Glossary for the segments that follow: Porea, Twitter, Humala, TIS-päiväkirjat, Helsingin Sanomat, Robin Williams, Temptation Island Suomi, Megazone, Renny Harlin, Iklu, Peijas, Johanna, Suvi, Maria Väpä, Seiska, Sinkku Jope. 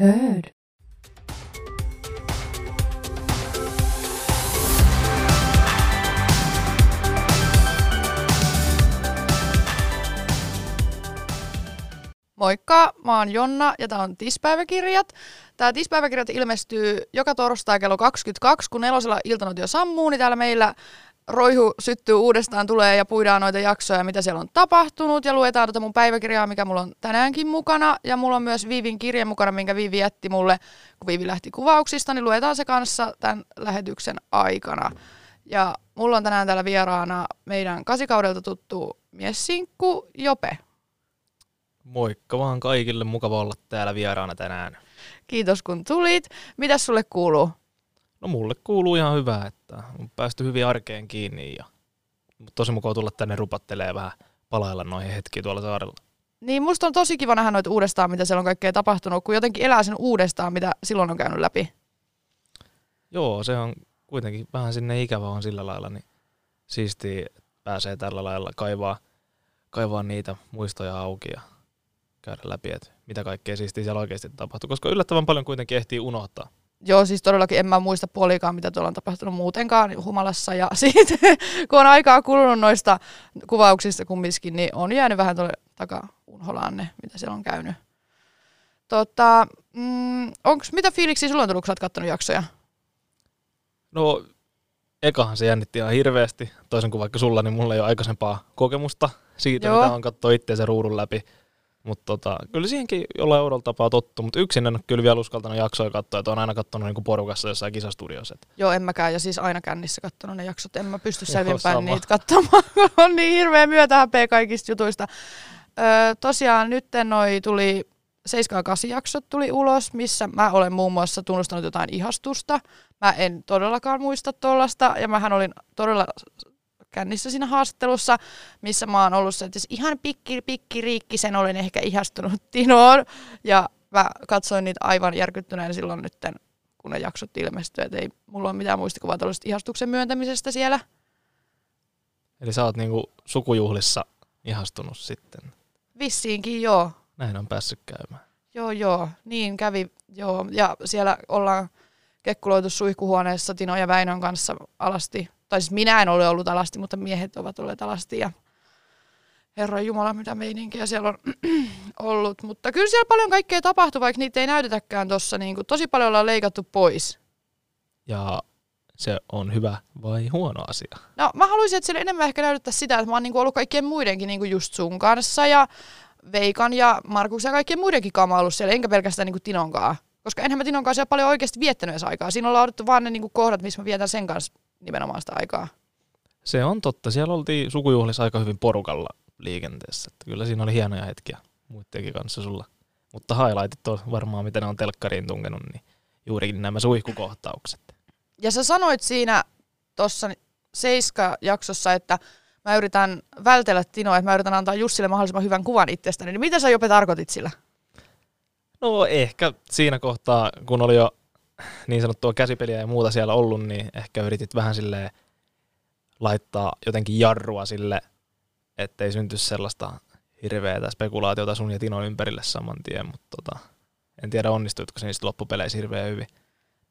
heard. Moikka, mä oon Jonna ja tää on TIS-päiväkirjat. Tää TIS-päiväkirjat ilmestyy joka torstai kello 22, kun nelosella iltanot jo sammuu, niin täällä meillä roihu syttyy uudestaan, tulee ja puidaan noita jaksoja, mitä siellä on tapahtunut ja luetaan tuota mun päiväkirjaa, mikä mulla on tänäänkin mukana. Ja mulla on myös Viivin kirje mukana, minkä Viivi jätti mulle, kun Viivi lähti kuvauksista, niin luetaan se kanssa tämän lähetyksen aikana. Ja mulla on tänään täällä vieraana meidän 8 kaudelta tuttu mies Sinkku Jope. Moikka vaan kaikille, mukava olla täällä vieraana tänään. Kiitos kun tulit. Mitäs sulle kuuluu? No mulle kuuluu ihan hyvää, että on päästy hyvin arkeen kiinni ja tosi mukava tulla tänne rupattelee vähän palailla noihin hetkiin tuolla saarella. Niin musta on tosi kiva nähdä noita uudestaan, mitä siellä on kaikkea tapahtunut, kun jotenkin elää sen uudestaan, mitä silloin on käynyt läpi. Joo, se on kuitenkin vähän sinne ikävä on sillä lailla, niin siistiä pääsee tällä lailla kaivaa niitä muistoja auki ja käydä läpi, että mitä kaikkea siistiä siellä oikeasti tapahtui, koska yllättävän paljon kuitenkin ehtii unohtaa. Joo, siis todellakin en mä muista puolikaan, mitä tuolla on tapahtunut muutenkaan humalassa, ja siitä, kun on aikaa kulunut noista kuvauksista kumminkin, niin on jäänyt vähän tuolle takaunholaan ne, mitä siellä on käynyt. Mitä fiiliksiä sulla on tullut, kun sä oot kattonut jaksoja? No, ekahan se jännitti ihan hirveästi, toisen kuin vaikka sulla, niin mulla ei ole aikaisempaa kokemusta siitä, Joo. Mitä on katsoa itseänsä ruudun läpi. Mutta kyllä siihenkin jollain uudella tapaa tottu, mutta yksin en ole kyllä vielä uskaltanut jaksoja katsoa, että on aina katsonut niinku porukassa jossain kisastudiossa. Joo, en mäkään, ja siis aina kännissä katsonut ne jaksot, en mä pysty selvinpäin niitä katsomaan, kun on niin hirveä myötähäpeä kaikista jutuista. Tosiaan nyt noi tuli 7 ja 8 jaksot tuli ulos, missä mä olen muun muassa tunnustanut jotain ihastusta. Mä en todellakaan muista tollasta, ja mähän olin todella kännissä siinä haastattelussa, missä mä oon ollut se, että ihan pikkiriikkisen olen ehkä ihastunut Tinoon. Ja mä katsoin niitä aivan järkyttyneen silloin nyt, kun ne jaksot ilmestyy, että ei mulla ole mitään muistikuvaa tuollaisesta ihastuksen myöntämisestä siellä. Eli sä oot niinku sukujuhlissa ihastunut sitten? Vissiinkin, joo. Näin on päässyt käymään. Joo, niin kävi, joo. Ja siellä ollaan kekkuloitu suihkuhuoneessa Tino ja Väinön kanssa alasti. Tai siis minä en ole ollut alasti, mutta miehet ovat olleet alasti ja Herran Jumala, mitä meininkiä siellä on ollut. Mutta kyllä siellä paljon kaikkea tapahtui, vaikka niitä ei näytetäkään tuossa. Niin tosi paljon ollaan leikattu pois. Ja se on hyvä vai huono asia? No mä haluaisin, että siellä enemmän ehkä näytettäisiin sitä, että mä oon ollut kaikkien muidenkin just sun kanssa ja Veikan ja Markuksen ja kaikkien muidenkin kanssa ollut siellä, enkä pelkästään Tinonkaan. Koska enhän mä Tinonkaan siellä paljon oikeasti viettänyt edes aikaa. Siinä ollaan odottu vaan ne kohdat, missä mä vietän sen kanssa nimenomaan sitä aikaa. Se on totta. Siellä oltiin sukujuhlissa aika hyvin porukalla liikenteessä. Että kyllä siinä oli hienoja hetkiä muittenkin kanssa sulla. Mutta highlightit on varmaan, mitä ne on telkkariin tunkenut, niin juurikin nämä suihkukohtaukset. Ja sä sanoit siinä tuossa 7-jaksossa, että mä yritän vältellä Tinoa, että mä yritän antaa Jussille mahdollisimman hyvän kuvan itsestäni. Niin mitä sä Jope tarkoitit sillä? No ehkä siinä kohtaa, kun oli jo niin sanottua käsipeliä ja muuta siellä ollut, niin ehkä yritit vähän silleen laittaa jotenkin jarrua sille, ettei syntyisi sellaista hirveätä spekulaatiota sun ja Tinon ympärille saman tien, mutta en tiedä onnistuitko se niistä loppupeleissä hirveän hyvin.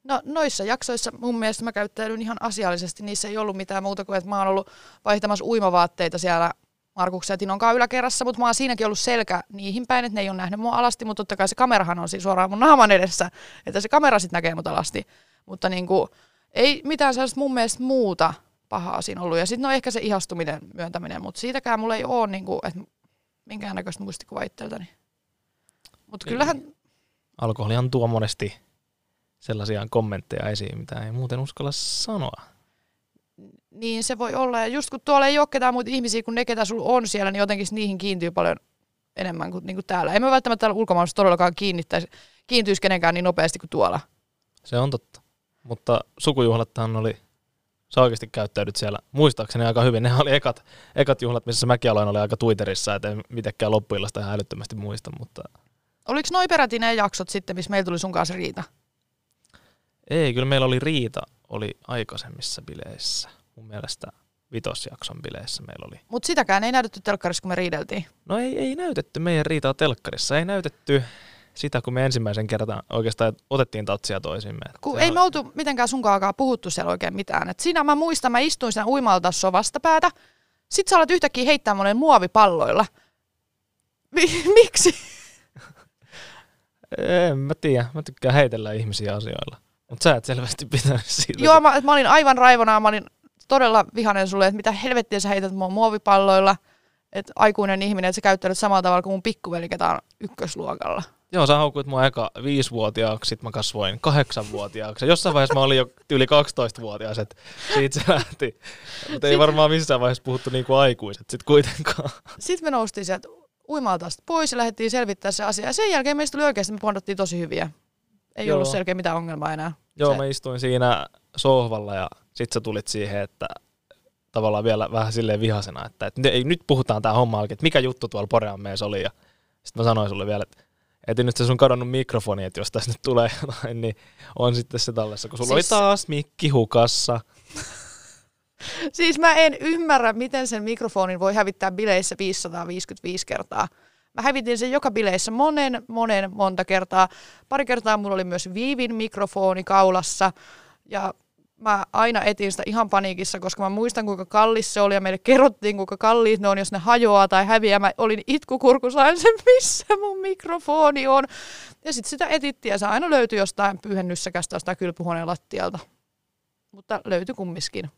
No noissa jaksoissa mun mielestä mä käyttäydyn ihan asiallisesti, niissä ei ollut mitään muuta kuin, että mä oon ollut vaihtamassa uimavaatteita siellä Markuksen ja Tinonkaan yläkerrassa, mutta mä oon siinäkin ollut selkä niihin päin, että ne ei ole nähnyt mua alasti, mutta totta kai se kamerahan on siinä suoraan mun naaman edessä, että se kamera sitten näkee mut alasti. Mutta ei mitään sellaista mun mielestä muuta pahaa siinä ollut. Ja sitten no ehkä se ihastuminen myöntäminen, mutta siitäkään mulla ei ole että minkäännäköistä muistikuvaa itseltäni. Mutta kyllähän alkoholihan tuo monesti sellaisia kommentteja esiin, mitä ei muuten uskalla sanoa. Niin se voi olla. Ja just kun tuolla ei ole ketään muita ihmisiä kuin ne, ketä sulla on siellä, niin jotenkin niihin kiintyy paljon enemmän kuin täällä. En mä välttämättä täällä ulkomaalaisessa todellakaan kiintyisi kenenkään niin nopeasti kuin tuolla. Se on totta. Mutta sukujuhlathan oli, sä oikeasti käyttäydyt siellä muistaakseni aika hyvin. Ne oli ekat juhlat, missä mäkin aloin oli aika Twitterissä, et en mitenkään loppuillasta ihan älyttömästi muista. Mutta oliko noi peräti ne jaksot sitten, missä meillä tuli sun kanssa riita? Ei, kyllä meillä oli riita. Oli aikaisemmissa bileissä. Mun mielestä 5-jakson bileissä meillä oli. Mutta sitäkään ei näytetty telkkarissa, kun me riideltiin. No ei näytetty meidän riitaa telkkarissa. Ei näytetty sitä, kun me ensimmäisen kerran oikeastaan otettiin tatsia toisimme. Kun ei me oltu mitenkään sunkaakaan puhuttu siellä oikein mitään. Et siinä mä muistan, mä istuin siinä uimalta sua vastapäätä. Sitten sä alat yhtäkkiä heittää monen muovipalloilla. Miksi? En mä tiedä. Mä tykkään heitellä ihmisiä asioilla. Mutta sä et selvästi pitänyt siitä. Joo, mä olin aivan raivona. Mä olin todella vihainen sulle, että mitä helvettiä sä heität mua muovipalloilla. Että aikuinen ihminen, että sä käyttänyt samalla tavalla kuin mun pikkuveli, ketä on ykkösluokalla. Joo, sä haukuit mua eka 5-vuotiaaksi, sit mä kasvoin 8-vuotiaaksi. Jossain vaiheessa mä olin jo yli 12-vuotias, että siitä se lähti. Mutta ei varmaan missään vaiheessa puhuttu niin kuin aikuiset sit kuitenkaan. Sitten me noustiin sieltä uimalta pois ja lähdettiin selvittämään se asia. Ja sen jälkeen meistä tuli oikeasti, me bondattiin tosi hyviä. Ei Joo. ollut selkeä mitään ongelmaa enää. Joo, mä istuin siinä sohvalla ja sit sä tulit siihen, että tavallaan vielä vähän silleen vihasena, että nyt puhutaan tää homma oikein, että mikä juttu tuolla Porean meissä oli. Ja sit mä sanoin sulle vielä, että nyt se sun kadonnut mikrofoni, että jos tässä nyt tulee jotain, niin on sitten se tallessa, kun sulla siis oli taas mikki hukassa. Siis mä en ymmärrä, miten sen mikrofonin voi hävittää bileissä 555 kertaa. Mä hävitin sen joka bileissä monta kertaa. Pari kertaa mulla oli myös Viivin mikrofoni kaulassa ja mä aina etin sitä ihan paniikissa, koska mä muistan kuinka kallis se oli ja meille kerrottiin kuinka kalliit ne on, jos ne hajoaa tai häviää. Mä olin itkukurkussa, se missä mun mikrofoni on. Ja sit sitä etittiin ja se aina löytyi jostain pyyhennyssäkästä jostain kylpyhuoneen lattialta. Mutta löytyi kumminkin.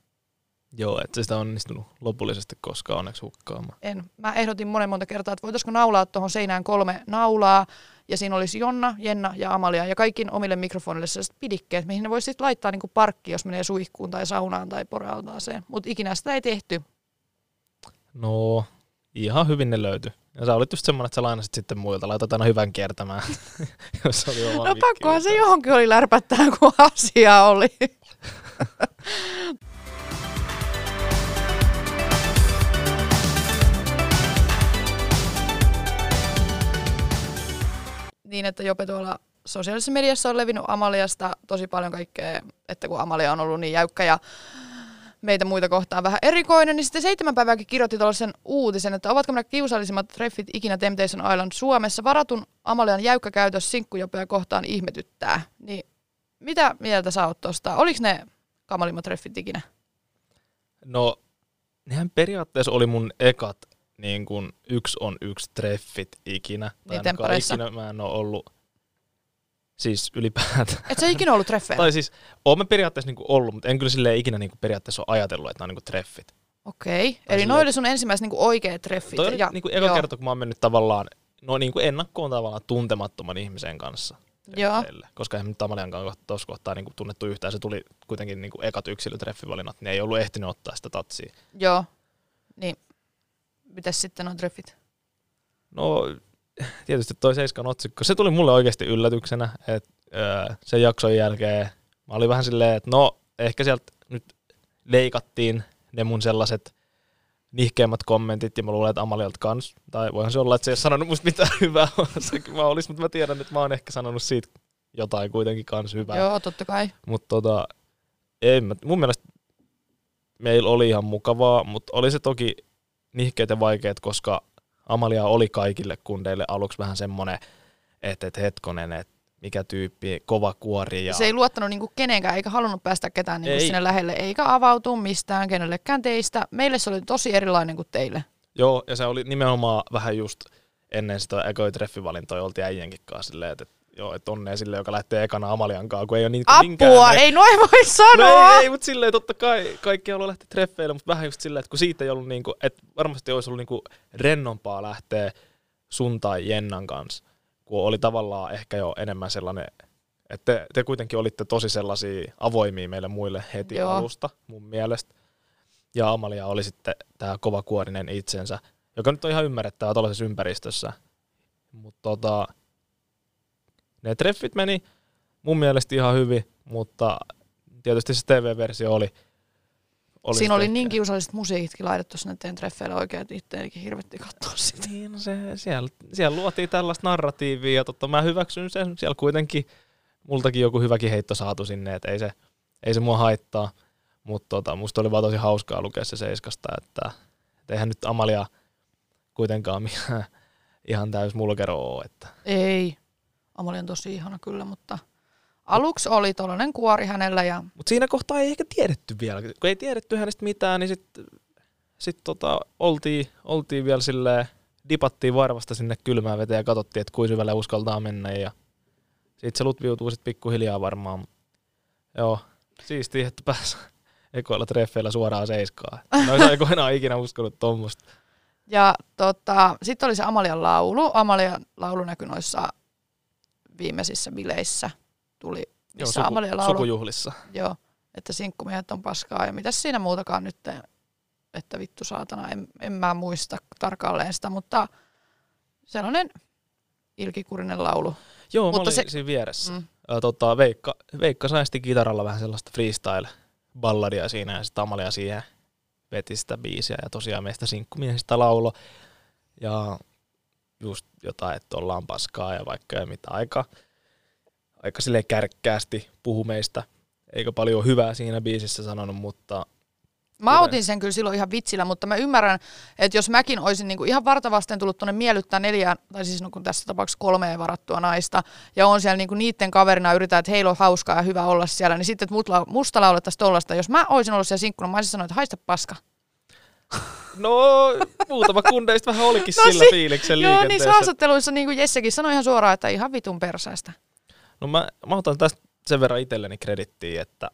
Joo, et sä sitä onnistunut lopullisesti koskaan onneksi hukkaamaan. En. Mä ehdotin monta kertaa, että voitaisiko naulaa tuohon seinään 3 naulaa, ja siinä olisi Jonna, Jenna ja Amalia, ja kaikkiin omille mikrofonille sellaiset pidikkeet, mihin ne voisi sitten laittaa niin kuin parkkiin, jos menee suihkuun tai saunaan tai porealtaaseen. Mutta ikinä sitä ei tehty. No, ihan hyvin ne löytyi. Ja sä olit just semmoinen, että sä lainasit sitten muilta, laitat aina hyvän kiertämään, jos oli oma vikki. No pakkohan se johonkin oli lärpättää, kun asia oli. Niin, että Jope tuolla sosiaalisessa mediassa on levinnyt Amaliasta tosi paljon kaikkea, että kun Amalia on ollut niin jäykkä ja meitä muita kohtaan vähän erikoinen, niin sitten 7 päivääkin kirjoitti tuollaisen uutisen, että ovatko nämä kiusallisimmat treffit ikinä Temptation Island Suomessa, varatun Amalian jäykkä käytös Sinkku Jopea kohtaan ihmetyttää. Niin mitä mieltä sä oot tuosta? Oliko ne kamalimmat treffit ikinä? No, nehän periaatteessa oli mun ekat. Niin kun 1 on 1 treffit ikinä. Niin Temppareissa. Ikinä mä en ole ollut, siis ylipäätään. Et sä ikinä ollut treffeillä? Tai siis, oon mä periaatteessa niinku ollut, mutta en kyllä silleen ikinä niinku periaatteessa ole ajatellut, että nämä on niinku treffit. Okei, okay. Eli noille sun ensimmäiset niinku oikeat treffit. Toi oli niinku eka kerta, kun mä oon mennyt tavallaan, no niinku ennakkoon tavallaan tuntemattoman ihmisen kanssa. Joo. Koska eihän nyt Amaliankaan tuossa kohtaa niinku tunnettu yhtään, se tuli kuitenkin niinku ekat yksilötreffivalinnat, niin ei ollut ehtinyt ottaa sitä tatsia. Joo, niin. Mitäs sitten on treffit? No tietysti toi Seiskan otsikko. Se tuli mulle oikeasti yllätyksenä, että sen jakson jälkeen mä olin vähän silleen, että no ehkä sieltä nyt leikattiin ne mun sellaiset nihkeämmät kommentit ja mä luulen, että Amalialta kans. Tai voihan se olla, että se ei ole sanonut musta mitään hyvää, mä olis, mutta mä tiedän, että mä oon ehkä sanonut siitä jotain kuitenkin kans hyvää. Joo, totta kai. Mutta mun mielestä meillä oli ihan mukavaa, mutta oli se toki nihkeet ja vaikeet, koska Amalia oli kaikille kundeille aluksi vähän semmoinen, että hetkonen, että mikä tyyppi, kova kuori. Ja se ei luottanut niinku kenenkään, eikä halunnut päästä ketään niinku sinne lähelle, eikä avautu mistään kenellekään teistä. Meille se oli tosi erilainen kuin teille. Joo, ja se oli nimenomaan vähän just ennen sitä ekoja treffivalintoja, oltiin äijienkin kanssa silleen, että joo, että onnea sille, joka lähtee ekana Amaliankaan, kun ei ole niin minkään. Apua, ei noin voi sanoa! No ei, mutta silleen totta kai kaikki haluaa lähteä treffeille, mutta vähän just silleen, että kun siitä ei ollut niinku, että varmasti olisi ollut niinku rennompaa lähteä sun tai Jennan kanssa, kun oli tavallaan ehkä jo enemmän sellainen, että te kuitenkin olitte tosi sellaisia avoimia meille muille heti joo. alusta, mun mielestä. Ja Amalia oli sitten tää kovakuorinen itsensä, joka nyt on ihan ymmärrettävä tuollaisessa ympäristössä, mutta ne treffit meni mun mielestä ihan hyvin, mutta tietysti se TV-versio oli siinä oli ehkä niin kiusalliset musiikitkin laitettu sinne teidän treffeille oikein, että itseänikin hirvetti katsoa sitä. Niin, no siellä luotiin tällaista narratiivia ja totta mä hyväksyn sen. Siellä kuitenkin multakin joku hyväkin heitto saatu sinne, että ei se mua haittaa. Mutta musta oli vaan tosi hauskaa lukea se Seiskasta, että eihän nyt Amalia kuitenkaan ihan täys mulkero ole. Että ei. Amali on tosi ihana kyllä, mutta aluksi oli tollainen kuori hänellä. Ja... Mutta siinä kohtaa ei ehkä tiedetty vielä. Kun ei tiedetty hänestä mitään, niin sitten oltiin vielä silleen, dipattiin varvasta sinne kylmään veteen ja katsottiin, että kuinka syvälle uskaltaa mennä. Ja sitten se lutviutuu sitten pikkuhiljaa varmaan. Joo, siistiä, että pääsi ekoilla treffeillä suoraan Seiskaan. No ei enää ikinä uskonut tuommoista. Ja sitten oli se Amalian laulu. Amalian laulu näkyi noissa viimeisissä bileissä. Tuli missä Amalian laulu. Sukujuhlissa. Joo, että sinkkumiehet on paskaa ja mitäs siinä muutakaan nyt, että vittu saatana, en mä muista tarkalleen sitä, mutta sellainen ilkikurinen laulu. Joo, mutta mä olin siinä vieressä. Mm. Veikka saisti kitaralla vähän sellaista freestyle-balladia siinä ja sitten Amalia siihen veti sitä biisiä ja tosiaan meistä sinkkumiehistä laulo ja just jotain, että ollaan paskaa ja vaikka ei mitään aika silleen kärkkäästi puhu meistä. Eikä paljon hyvää siinä biisissä sanonut, mutta... Mä otin sen kyllä silloin ihan vitsillä, mutta mä ymmärrän, että jos mäkin olisin niinku ihan vartavasten tullut tuonne miellyttää 4, tai siis no kun tässä tapauksessa 3 varattua naista, ja on siellä niinku niiden kaverina yritetään, että heillä on hauskaa ja hyvä olla siellä, niin sitten, että musta laulettaisiin tollaista. Jos mä olisin ollut siellä sinkkuna, mä olisin sanonut, että haista paska. No, muutama kundeista vähän olikin sillä fiiliksen liikenteessä. Joo, niissä haastatteluissa niin kuin Jessekin sanoi ihan suoraan, että ihan vitun persäistä. No mä otan tästä sen verran itselleni kredittiin, että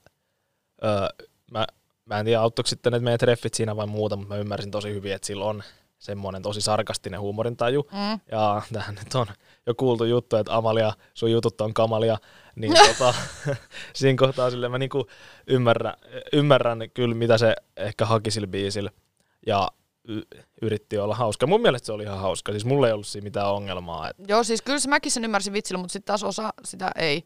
mä en tiedä, auttoiko sitten, että meidän treffit siinä vai muuta, mutta mä ymmärsin tosi hyvin, että sillä on semmoinen tosi sarkastinen huumorintaju. Mm. Ja tähän nyt on jo kuultu juttu, että Amalia, sun jutut on kamalia, niin siinä kohtaa sille mä niinku ymmärrän kyllä, mitä se ehkä haki sillä biisillä ja yritti olla hauska. Mun mielestä se oli ihan hauska, siis mulla ei ollut siinä mitään ongelmaa. Että... Joo, siis kyllä mäkin sen ymmärsin vitsillä, mutta sitten taas osa sitä ei.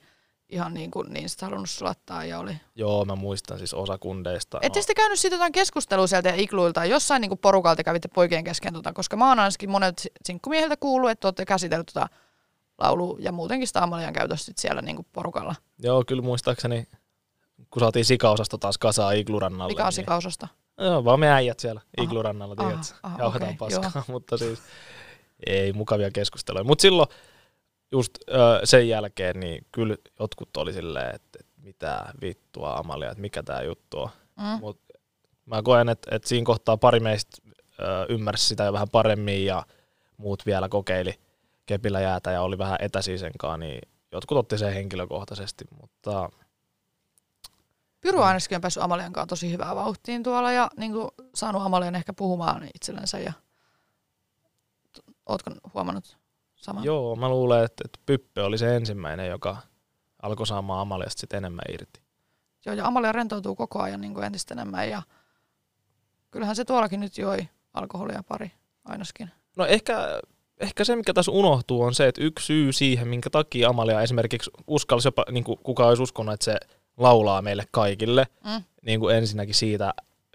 Ihan niin kuin niin sitä halunnut sulattaa ja oli. Joo, mä muistan siis osa kundeista. Ette sitten käynyt siitä jotain keskustelua sieltä igluilta, jossain niin kuin porukalta kävitte poikien kesken, koska mä oon ainakin monet sinkkumiehiltä kuullut, että olette käsitellyt laulua ja muutenkin sitä Amalian käytöstä siellä niin kuin porukalla. Joo, kyllä muistaakseni, kun saatiin sikaosasto taas kasaa iglurannalla. Mikä on sikaosasto? Niin... Joo, vaan me äijät siellä iglurannalla, tiedätkö? Jauhetaan okay, paskaa, joo. Mutta siis ei mukavia keskusteluja. Mutta silloin... Just sen jälkeen niin kyllä jotkut oli silleen, että mitä vittua Amalia, että mikä tää juttu on. Mm. Mut mä koen, että siinä kohtaa pari meistä ymmärsi sitä jo vähän paremmin ja muut vielä kokeili kepillä jäätä ja oli vähän etäsiisenkaan, niin jotkut otti sen henkilökohtaisesti. Mutta... Pyru ainakin on päässyt Amalian kanssa tosi hyvää vauhtiin tuolla ja niin kuin saanut Amalian ehkä puhumaan itsellensä. Ja... Ootko huomannut? Sama. Joo, mä luulen, että Pyppe oli se ensimmäinen, joka alkoi saamaan Amaliasta sit enemmän irti. Joo, ja Amalia rentoutuu koko ajan niin kuin entistä enemmän, ja kyllähän se tuollakin nyt joi alkoholia pari ainakin. No ehkä se, mikä tässä unohtuu, on se, että yksi syy siihen, minkä takia Amalia esimerkiksi uskalsi jopa, niin kuin kukaan olisi uskonut, että se laulaa meille kaikille, niin kuin ensinnäkin siitä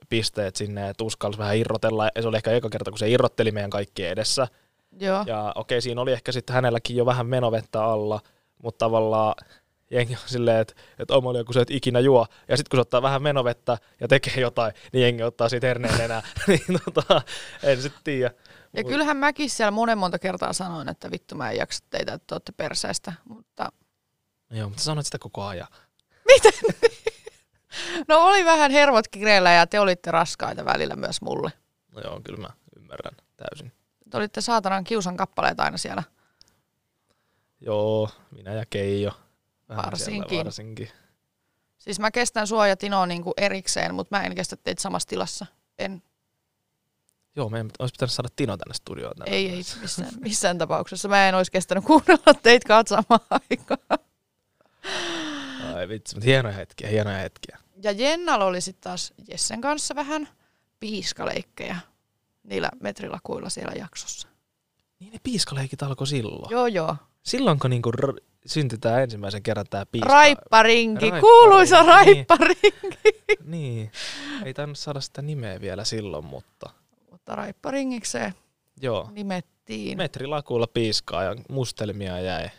pisteet sinne, että uskalsi vähän irrotella, ja se oli ehkä eka kerta, kun se irrotteli meidän kaikkien edessä. Joo. Ja okei, siinä oli ehkä sitten hänelläkin jo vähän menovettä alla, mutta tavallaan jengi on silleen, että Amalia, kun sä et ikinä juo, ja sitten kun se ottaa vähän menovettä ja tekee jotain, niin jengi ottaa siitä herneen enää, niin en sitten tiedä. Ja kyllähän mäkin siellä monta kertaa sanoin, että vittu mä en jaksa teitä, että olette perseistä, mutta... Joo, mutta sanoit sitä koko ajan. Miten? No oli vähän hervot kireellä ja te olitte raskaita välillä myös mulle. No joo, kyllä mä ymmärrän täysin. Te olitte saatanan kiusan kappaleet aina siellä. Joo, minä ja Keijo. Varsinkin. Siis mä kestän sua ja Tinoa niinku erikseen, mutta mä en kestä teitä samassa tilassa. En. Joo, meidän olisi pitänyt saada Tino tänne studioon. Ei missään tapauksessa. Mä en olisi kestänyt kuunnella teitä katsomaan aikaa. Ai vitsi, mutta hienoja hetkiä. Ja Jennalla oli sitten taas Jessen kanssa vähän piiskaleikkejä. Niillä metrilakuilla siellä jaksossa. Niin ne piiskaleikit alkoi silloin. Joo. Silloinko niinku syntytään ensimmäisen kerran tää piiska? Raipparinki. Kuuluisa raipparinki. Niin. Ei tainnut saada sitä nimeä vielä silloin, mutta... Mutta raipparingiksi se nimettiin. Metrilakuilla piiskaa ja mustelmia jäi.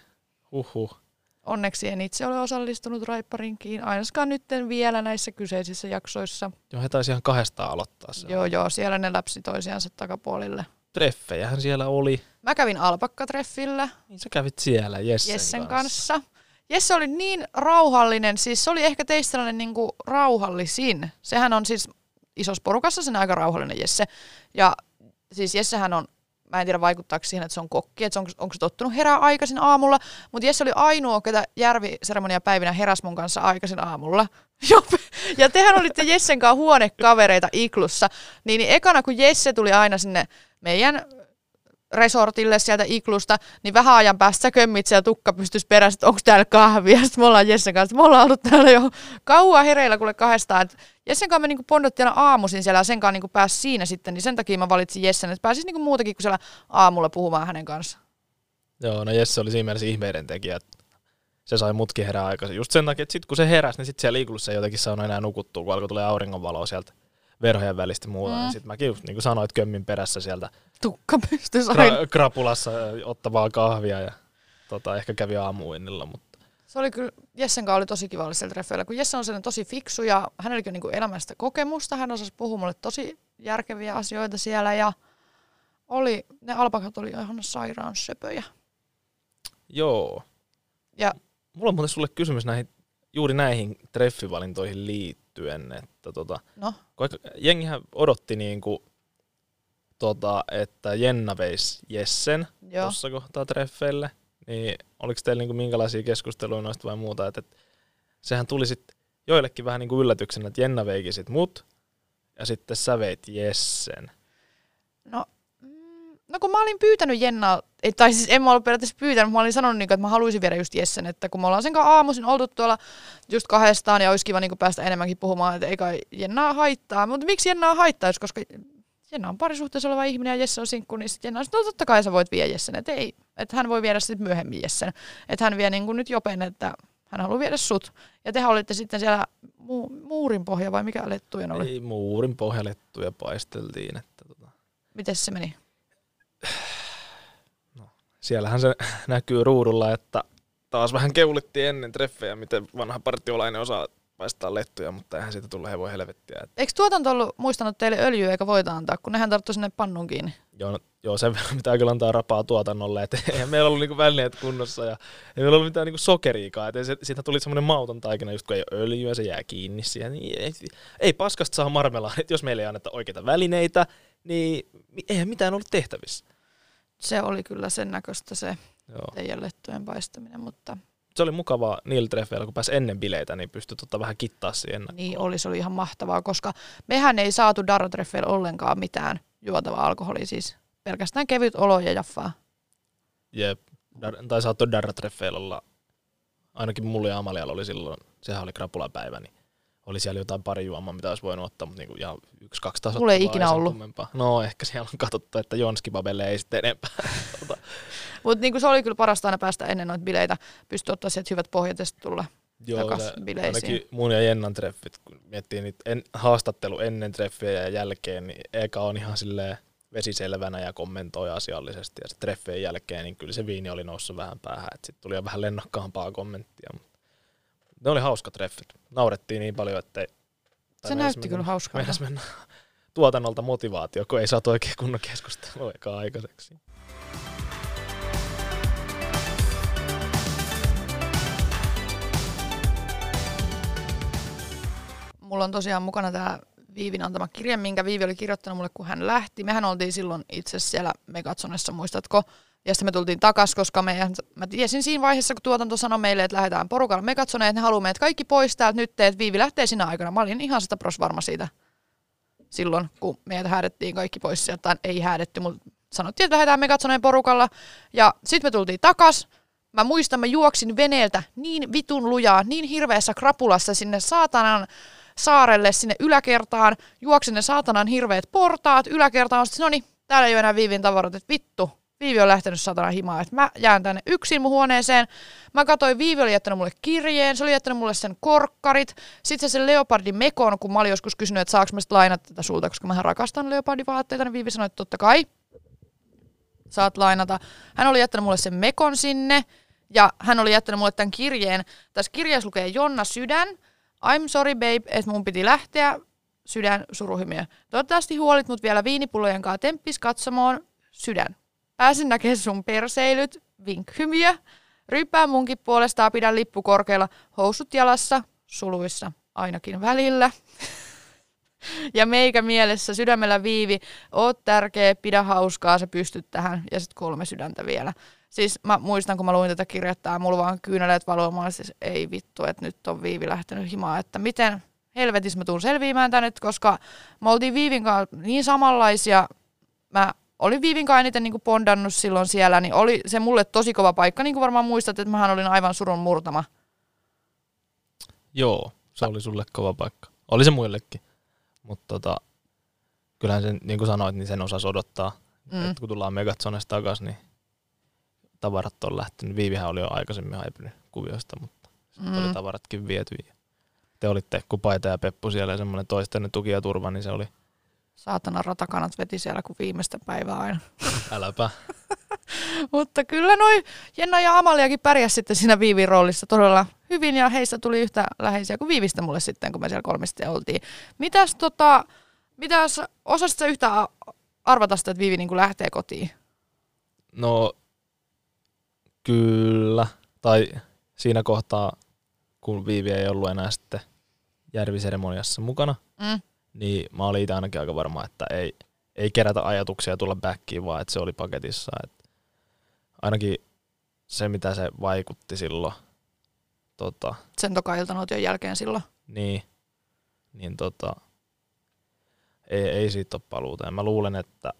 Huhhuh. Onneksi en itse ole osallistunut raipparinkiin, ainakaan nyt vielä näissä kyseisissä jaksoissa. Joo, he taisi ihan kahdestaan aloittaa sen. Joo, siellä ne läpsi toisiansa takapuolille. treffejähän siellä oli. Mä kävin alpakkatreffillä. Niin sä kävit siellä Jessen kanssa. Jesse oli niin rauhallinen, siis se oli ehkä teistä sellainen niinku rauhallisin. Sehän on siis isossa porukassa sen aika rauhallinen Jesse. Ja siis Jessehän on, mä en tiedä vaikuttaako siihen, että se on kokki, että onko se tottunut herää aikaisin aamulla. Mutta Jesse oli ainoa, ketä järviseremoniapäivinä heräsi mun kanssa aikaisin aamulla. Ja tehän olitte Jessen kanssa huonekavereita Iklussa. Niin ekana kun Jesse tuli aina sinne meidän resortille sieltä Iklusta, niin vähän ajan päästä sä kömmit siellä tukka pystyisi perässä, että onko täällä kahvia. Sitten me ollaan Jessen kanssa, me ollaan ollut täällä jo kauan hereillä kuule kahdestaan. Jessen kanssa me niinku pondottiin aina aamuisin siellä ja sen kanssa niinku pääsi siinä sitten, niin sen takia mä valitsin Jessen, että pääsisi niinku muutakin kuin siellä aamulla puhumaan hänen kanssaan. Joo, no Jesse oli siinä mielessä ihmeiden tekijä. Se sai mutkin herää aikaisin. Just sen takia, että sit kun se heräsi, niin sit siellä Iklussa ei jotenkin saanut enää nukuttua, kun alkoi tulee auringonvaloa sieltä verhojen välistä muuta, niin sit mäkin just, niin kuin sanoit, kömmin perässä sieltä krapulassa ottavaa kahvia ja ehkä kävi aamuinnilla, mutta se oli kyllä, Jessen kanssa oli tosi kivallisella treffeillä, kun Jesse on sellainen tosi fiksu ja hänelläkin on niin kuin elämästä kokemusta, hän osasi puhua mulle tosi järkeviä asioita siellä ja oli, ne alpakat oli ihan sairaan söpöjä. Joo. Ja mulla on muuten sulle kysymys näihin, juuri näihin treffivalintoihin liittyen, että no. Jengihän odotti niinku, että Jenna veisi Jessen tuossa kohtaa treffeille, niin oliko teillä niinku minkälaisia keskusteluja noista vai muuta, että sehän tuli sitten joillekin vähän niinku yllätyksenä, että Jenna veiki sit mut ja sitten sä veit Jessen. No kun mä olin pyytänyt Jennaa, tai siis en mä ollut periaatteessa pyytänyt, mutta mä olin sanonut, että mä haluaisin viedä just Jessen, että kun me ollaan sen kanssa aamuisin oltu tuolla just kahdestaan ja olisi kiva päästä enemmänkin puhumaan, että ei kai Jennaa haittaa. Mutta miksi Jennaa haittaisi, koska Jenna on parisuhteessa oleva ihminen ja Jesse on sinkku, niin sitten Jenna on, no totta kai sä voit viedä Jessen, että ei, että hän voi viedä sitten myöhemmin Jessen. Että hän vie niin kuin nyt Jopen, että hän haluaa viedä sut. Ja tehän olitte sitten siellä muurinpohja vai mikä lettujen oli? Ei, muurinpohja lettuja paisteltiin. Mites se meni? No, siellähän se näkyy ruudulla, että taas vähän keulittiin ennen treffejä, miten vanha partiolainen osaa paistaa lettuja, mutta eihän siitä tullut hevoi helvettiä. Eikö tuotanto ollut muistanut teille öljyä eikä voita antaa, kun nehän tarttu sinne pannun kiinni? Joo, sen pitää kyllä antaa rapaa tuotannolle, että eihän meillä ollut niinku välineet kunnossa ja ei meillä ollut mitään niinku sokeriikaa. Siitä tuli semmoinen mauton taikina, just kun ei ole öljyä, se jää kiinni siihen. Niin ei paskasta saa marmelaanit, jos meillä ei anneta oikeita välineitä, niin eihän mitään ollut tehtävissä. Se oli kyllä sen näköistä se teidän lettujen paistaminen, mutta se oli mukavaa niillä treffeillä, kun pääsi ennen bileitä, niin pystyi vähän kittaa siihen ennakkoon. Niin oli, se oli ihan mahtavaa, koska mehän ei saatu Darra-treffeillä ollenkaan mitään juotavaa alkoholia, siis pelkästään kevyt olo ja jaffaa. Jep, tai saattoi Darra-treffeillä olla, ainakin mulla ja Amalialla oli silloin, sehän oli krapulapäivä, niin oli siellä jotain pari juomaa, mitä olisi voinut ottaa, mutta niinku ihan 1-2 tasoittaa. Mulla ei ikinä ollut. Kummempaa. No ehkä siellä on katsottu, että Jonskibabelle ei sitten enempää. Mutta niinku se oli kyllä parasta aina päästä ennen noita bileitä. Pystyi ottaa sieltä hyvät pohjat ja sitten tulla takas bileisiin. Ainakin mun ja Jennan treffit, kun miettii niitä haastattelu ennen treffiä ja jälkeen, niin eka on ihan silleen vesiselvänä ja kommentoi asiallisesti. Ja sitten treffien jälkeen, niin kyllä se viini oli noussut vähän päähän. Sitten tuli jo vähän lennokkaampaa kommenttia. Ne oli hauska treffit. Naurettiin niin paljon, että se näytti kyllä hauskaa. Meinas mennä tuotannolta motivaatio, kun ei saatu oikein kunnon keskustelua eikä aikaiseksi. Mulla on tosiaan mukana tämä Viivin antama kirje, minkä Viivi oli kirjoittanut mulle, kun hän lähti. Mehän oltiin silloin itse siellä Megazonessa, muistatko? Ja sitten me tultiin takaisin, koska mä tiesin siinä vaiheessa, kun tuotanto sanoi meille, että lähdetään porukalla Megazoneen, että ne haluaa meidät kaikki pois täältä nyt, että Viivi lähtee sinä aikana. Mä olin ihan 100% varma siitä silloin, kun meidät häädettiin kaikki pois sieltä, tai ei häädetty, mutta sanottiin, että lähdetään Megazoneen porukalla. Ja sitten me tultiin takaisin. Mä muistan, mä juoksin veneeltä niin vitun lujaa, niin hirveässä krapulassa sinne saatanan saarelle, sinne yläkertaan. Juoksin ne saatanan hirveät portaat yläkertaan. Sitten, no niin, täällä ei ole enää Viivin tavarat, että vittu. Viivi on lähtenyt satana himaa, että mä jään tänne yksin mun huoneeseen. Mä katsoin, Viivi oli jättänyt mulle kirjeen, se oli jättänyt mulle sen korkkarit. Sitten se leopardin mekon, kun mä olin joskus kysynyt, että saanko mä sit lainata tätä sulta, koska mä rakastan leopardivaatteita, niin Viivi sanoi, että totta kai saat lainata. Hän oli jättänyt mulle sen mekon sinne ja hän oli jättänyt mulle tämän kirjeen. Tässä kirjeessä lukee Jonna Sydän. I'm sorry babe, että mun piti lähteä. Sydän suruhymiö. Toivottavasti huolit mut vielä viinipullojen kanssa temppis katsomoon. sydän. Pääsin näkemään sun perseilyt, vinkkymiä. Ryppää munkin puolestaan, pidän lippu korkealla, housut jalassa, suluissa ainakin välillä. Ja meikä mielessä sydämellä viivi, oot tärkeä, pidä hauskaa, sä pystyt tähän. Ja sitten 3 sydäntä vielä. Siis mä muistan, kun mä luin tätä kirjattaa, mulla vaan kyyneleet valoimaan, siis ei vittu, että nyt on Viivi lähtenyt himaan, että miten helvetissä mä tuun selviämään tänne, koska mä oltiin Viivin kanssa niin samanlaisia, mä olin Viivin kanssa eniten niin bondannut silloin siellä, niin oli se mulle tosi kova paikka, niin kuin varmaan muistat, että mähän olin aivan surun murtama. Joo, se oli sulle kova paikka. Oli se muillekin, mutta kyllähän sen, niin kuin sanoit, niin sen osasi odottaa, että kun tullaan Megazonesta takaisin, niin tavarat on lähtenyt. Viivihän oli jo aikaisemmin haipunut kuviosta, mutta sitten oli tavaratkin viety. Te olitte kun Paita ja Peppu siellä ja semmoinen toisteinen tuki ja turva, niin se oli... Saatana ratakanat veti siellä kuin viimeistä päivää aina. Äläpä. Mutta kyllä noi Jenna ja Amaliakin pärjäs sitten siinä Viivin roolissa todella hyvin ja heistä tuli yhtä läheisiä kuin Viivistä mulle sitten, kun me siellä kolmesti oltiin. Mitäs osasit sä yhtä arvata sitä, että Viivi niin kuin lähtee kotiin? No... Kyllä. Tai siinä kohtaa, kun Viivi ei ollut enää sitten järviseremoniassa mukana, niin mä olin itse ainakin aika varma, että ei kerätä ajatuksia tulla backiin, vaan että se oli paketissa. Et ainakin se, mitä se vaikutti silloin. Sen toka iltanootion jälkeen silloin. Niin ei siitä ole paluuta. Ja mä luulen, että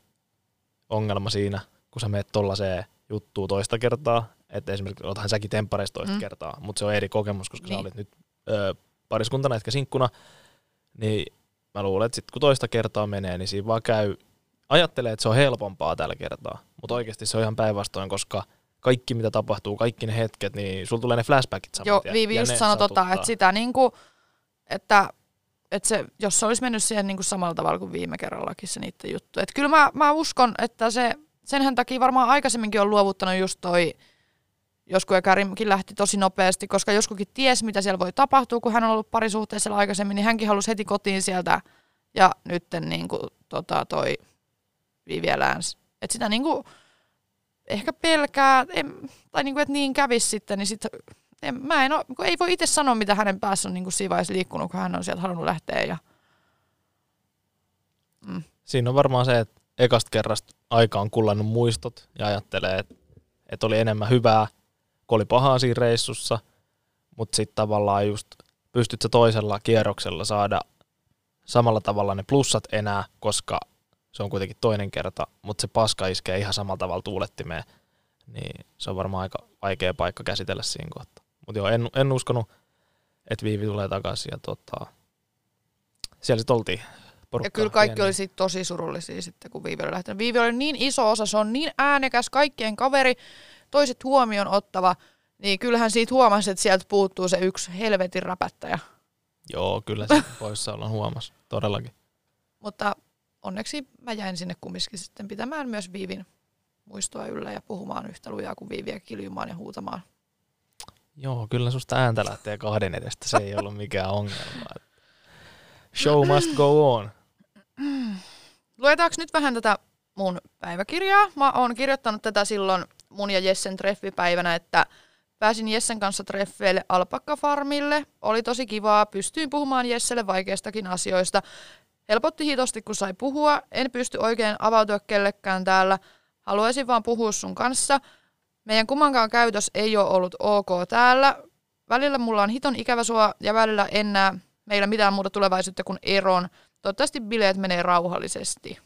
ongelma siinä, kun sä meet tollaiseen juttuu toista kertaa, että esimerkiksi olethan säkin temppareista toista kertaa, mutta se on eri kokemus, koska sä olit nyt pariskuntana etkä sinkkuna, niin mä luulen, että sit kun toista kertaa menee, niin siinä vaan ajattelee, että se on helpompaa tällä kertaa, mutta oikeasti se on ihan päinvastoin, koska kaikki mitä tapahtuu, kaikki ne hetket, niin sulla tulee ne flashbackit saman tien. Joo, Viivi just sanoi, että sitä niinku, että se, jos se olisi mennyt siihen niinku samalla tavalla kuin viime kerrallakin se niiden juttu. Että kyllä mä uskon, että se senhän takia varmaan aikaisemminkin on luovuttanut just toi, Josku ja Kärimkin lähti tosi nopeasti, koska Joskukin ties, mitä siellä voi tapahtua, kun hän on ollut parisuhteessa aikaisemmin, niin hänkin halusi heti kotiin sieltä ja nyt niin kuin, toi Viivi ja Lääns. Että sitä niin kuin, ehkä pelkää, tai niin kuin, että niin kävisi sitten, niin sit, ei voi itse sanoa, mitä hänen päässä on niin kuin siinä vaiheessa liikkunut, kun hän on sieltä halunnut lähteä. Ja... Siinä on varmaan se, että ekasta kerrasta aika on kullannut muistot ja ajattelee, että oli enemmän hyvää, kun oli pahaa siinä reissussa, mutta sitten tavallaan just pystyt sä toisella kierroksella saada samalla tavalla ne plussat enää, koska se on kuitenkin toinen kerta, mutta se paska iskee ihan samalla tavalla tuulettimeen, niin se on varmaan aika vaikea paikka käsitellä siinä kohtaa. Mutta joo, en uskonut, että Viivi tulee takaisin ja siellä sitten oltiin. Ja kyllä kaikki oli siitä tosi surullisia sitten, kun Viivi oli lähtenyt. Viivi oli niin iso osa, se on niin äänekäs, kaikkien kaveri, toiset huomioon ottava, niin kyllähän siitä huomasi, että sieltä puuttuu se yksi helvetin räpättäjä. Joo, kyllä se poissaolon huomasi, todellakin. Mutta onneksi mä jäin sinne kumminkin sitten pitämään myös Viivin muistoa yllä ja puhumaan yhtä lujaa kuin Viiviä kiljumaan ja huutamaan. Joo, kyllä susta ääntä lähtee kahden edestä, se ei ollut mikään ongelma. Show must go on. Luetaanko nyt vähän tätä mun päiväkirjaa? Mä oon kirjoittanut tätä silloin mun ja Jessen treffipäivänä, että pääsin Jessen kanssa treffeille alpakkafarmille. Oli tosi kivaa, pystyin puhumaan Jesselle vaikeistakin asioista. Helpotti hitosti, kun sai puhua. En pysty oikein avautua kellekään täällä. Haluaisin vaan puhua sun kanssa. Meidän kummankaan käytös ei ole ollut ok täällä. Välillä mulla on hiton ikävä sua ja välillä en näe meillä mitään muuta tulevaisuutta kuin eron. Toivottavasti bileet menee rauhallisesti.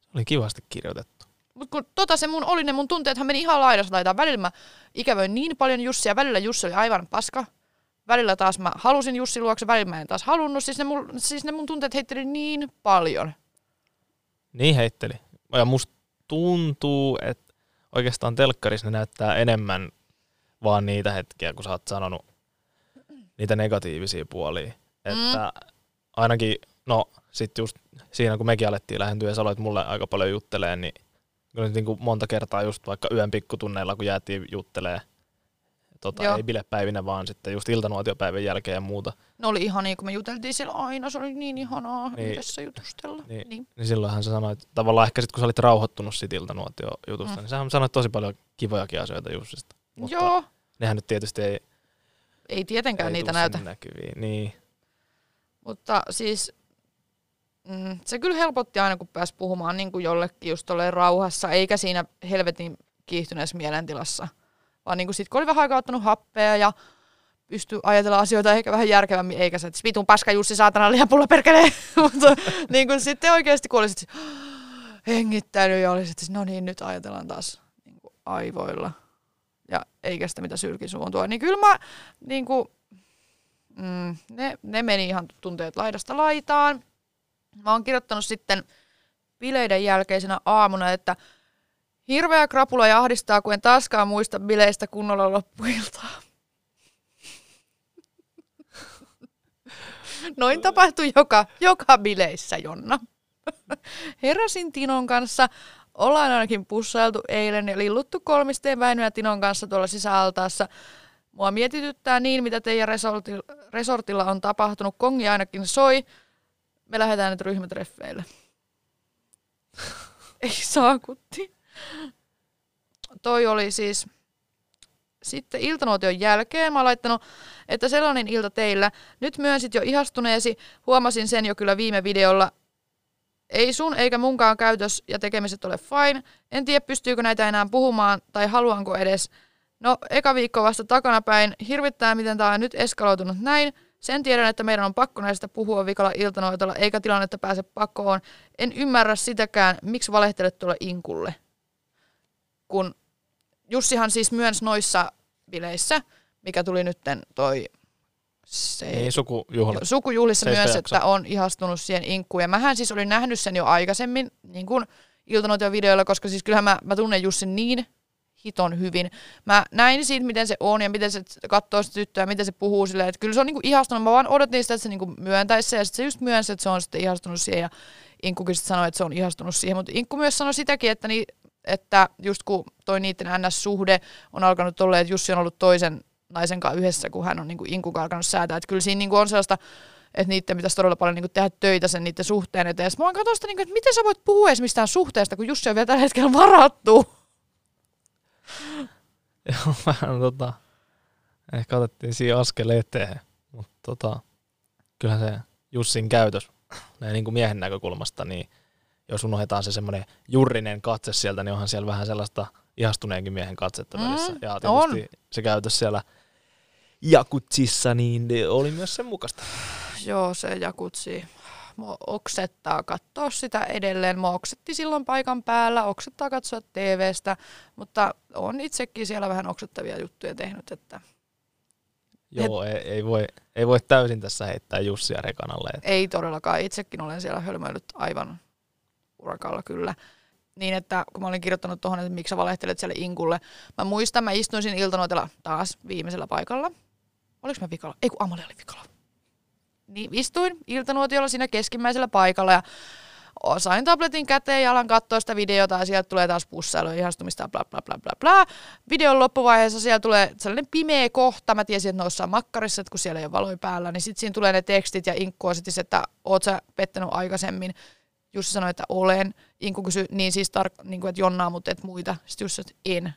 Se oli kivasti kirjoitettu. Mut kun se mun oli, ne mun tunteethan meni ihan laidasta laitaan. Välillä mä ikävöin niin paljon Jussia, välillä Jussi oli aivan paska. Välillä taas mä halusin Jussin luokse, välillä mä en taas halunnut. Siis ne mun tunteet heitteli niin paljon. Niin heitteli. Ja musta tuntuu, että oikeastaan telkkarissa ne näyttää enemmän vaan niitä hetkiä, kun sä oot sanonut niitä negatiivisia puolia. Että ainakin, sit just siinä kun mekin alettiin lähentyä ja sä aloit mulle aika paljon jutteleen, niin monta kertaa just vaikka yön pikkutunneilla, kun jäätiin juttelee ei bilepäivinä, vaan sitten just iltanuotiopäivän jälkeen ja muuta. No oli ihania, kun me juteltiin siellä aina, se oli niin ihanaa yhdessä jutustella. Niin silloinhan sä sanoit, tavallaan ehkä sitten kun sä olit rauhoittunut siitä iltanuotiojutusta, niin sä sanoit tosi paljon kivojakin asioita Jussista. Mutta nehän nyt tietysti ei tietenkään niitä näytä. Niin. Mutta siis se kyllä helpotti aina, kun pääsi puhumaan niin kuin jollekin just tolleen rauhassa, eikä siinä helvetin kiihtyneessä mielentilassa. Vaan niin kuin sit, kun oli vähän aikaa ottanut happea ja pystyi ajatella asioita ehkä vähän järkevämmin, eikä se, että vitun paska Jussi saatana lihapulla perkelee. Mutta niin kuin sitten oikeasti, kun oli sit hengittänyt ja oli sitten, no niin, nyt ajatellaan taas niin kuin aivoilla. Ja eikä sitä mitä sylkisuun tuo. Niin kyllä mä niin kuin, ne meni ihan tunteet laidasta laitaan. Mä oon kirjoittanut sitten bileiden jälkeisenä aamuna, että hirveä krapula ja ahdistaa, kun en taaskaan muista bileistä kunnolla loppuiltaa. Noin tapahtui joka bileissä, Jonna. Heräsin Tinon kanssa. Ollaan ainakin pussailtu eilen ja lilluttu kolmisteen Väinö ja Tinon kanssa tuolla sisäaltaassa. Mua mietityttää niin, mitä teidän resortilla on tapahtunut. Kongi ainakin soi. Me lähdetään nyt ryhmätreffeille. Ei saakutti. Toi oli siis sitten iltanuotion jälkeen. Mä oon laittanut, että sellainen ilta teillä. Nyt myönsit jo ihastuneesi. Huomasin sen jo kyllä viime videolla. Ei sun eikä munkaan käytös ja tekemiset ole fine. En tiedä, pystyykö näitä enää puhumaan tai haluanko edes. No, eka viikko vasta takanapäin. Hirvittää, miten tää on nyt eskaloitunut näin. Sen tiedän, että meidän on pakko näistä puhua vikalla iltanoitolla, eikä tilannetta pääse pakoon. En ymmärrä sitäkään, miksi valehtelet tuolla inkulle. Kun Jussihan siis myönsi noissa bileissä, mikä tuli nytten toi sukujuhlissa myös, että on ihastunut siihen inkkuun. Ja mähän siis olin nähnyt sen jo aikaisemmin niin kuin iltanoition videoilla, koska siis kyllähän mä tunnen Jussin niin hiton hyvin. Mä näin siitä, miten se on ja miten se katsoo sitä tyttöä, miten se puhuu silleen. Että kyllä se on niinku ihastunut. Mä vaan odotin sitä, että se niinku myöntäisi se. Ja sitten se just myönsi, että se on sitten ihastunut siihen. Ja Inkkukin sitten sanoi, että se on ihastunut siihen. Mutta Inkku myös sanoi sitäkin, että just kun toi niiden NS-suhde on alkanut tolleen, että Jussi on ollut toisen naisen kanssa yhdessä, kun hän on niinku Inkun alkanut säätää. Että kyllä siinä niinku on sellaista, että niiden pitäisi todella paljon niinku tehdä töitä sen niiden suhteen eteen. Mä oon katsonut sitä, niinku, että miten sä voit puhua edes mistään suhteesta, kun Jussi on vielä tällä hetkellä varattu. Joo, vähän ehkä otettiin siihen askel eteen, mutta kyllähän se Jussin käytös näin niin kuin miehen näkökulmasta, niin jos unohdetaan se semmoinen jurrinen katse sieltä, niin onhan siellä vähän sellaista ihastuneenkin miehen katsetta välissä. Ja tietysti se käytös siellä jakutsissa, niin oli myös sen mukaista. Joo, se jakutsi. Mua oksettaa katsoa sitä edelleen. Mua oksetti silloin paikan päällä, oksettaa katsoa TVstä, mutta on itsekin siellä vähän oksettavia juttuja tehnyt. Että joo, ei voi täysin tässä heittää Jussia rekanalle. Että ei todellakaan, itsekin olen siellä hölmöillyt aivan urakalla kyllä. Niin, että kun mä olin kirjoittanut tuohon, että miksi sä valehtelet siellä Inkulle. Mä muistan, mä istuin siinä iltanoitella taas viimeisellä paikalla. Oliko mä vikalla? Ei kun Amalia oli vikalla. Niin istuin iltanuotiolla siinä keskimmäisellä paikalla ja sain tabletin käteen ja alan katsoa sitä videota ja sieltä tulee taas pussailu ja ihastumista bla bla bla bla bla. Videon loppuvaiheessa siellä tulee sellainen pimeä kohta. Mä tiesin, että ne olis makkarissa, että kun siellä ei ole valoja päällä, niin sit siinä tulee ne tekstit ja Inkku on sitten, että oot sä pettänyt aikaisemmin. Jussi sanoi, että olen. Inkku kysyi, niin siis niin että Jonnaa, mutta et muita. Sitten Jussi, että en.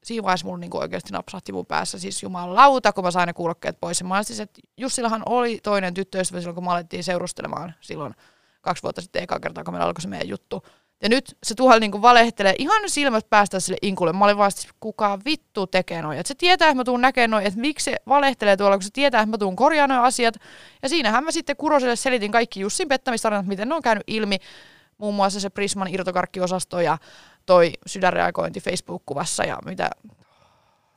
Siinä vaiheessa mulla niinku oikeasti napsahti mun päässä, siis jumalauta, kun mä sain ne kuulokkeet pois. Ja mä olin siis, että Jussillahan oli toinen tyttöystävä silloin, kun me alettiin seurustelemaan silloin 2 vuotta sitten ekaa kertaa, kun meillä alkoi se meidän juttu. Ja nyt se tuolla niinku valehtelee ihan silmät päästä sille Inkulle. Mä olin vaan, että kuka vittu tekee noin. Että se tietää, että mä tuun näkee noin, että miksi se valehtelee tuolla, kun se tietää, että mä tuun korjaa noin asiat. Ja siinähän mä sitten Kuroselle selitin kaikki Jussin pettämistarinat, miten ne on käynyt ilmi. Muun muassa se Prisman irtokarkkiosasto ja toi sydänreagointi Facebook-kuvassa ja mitä.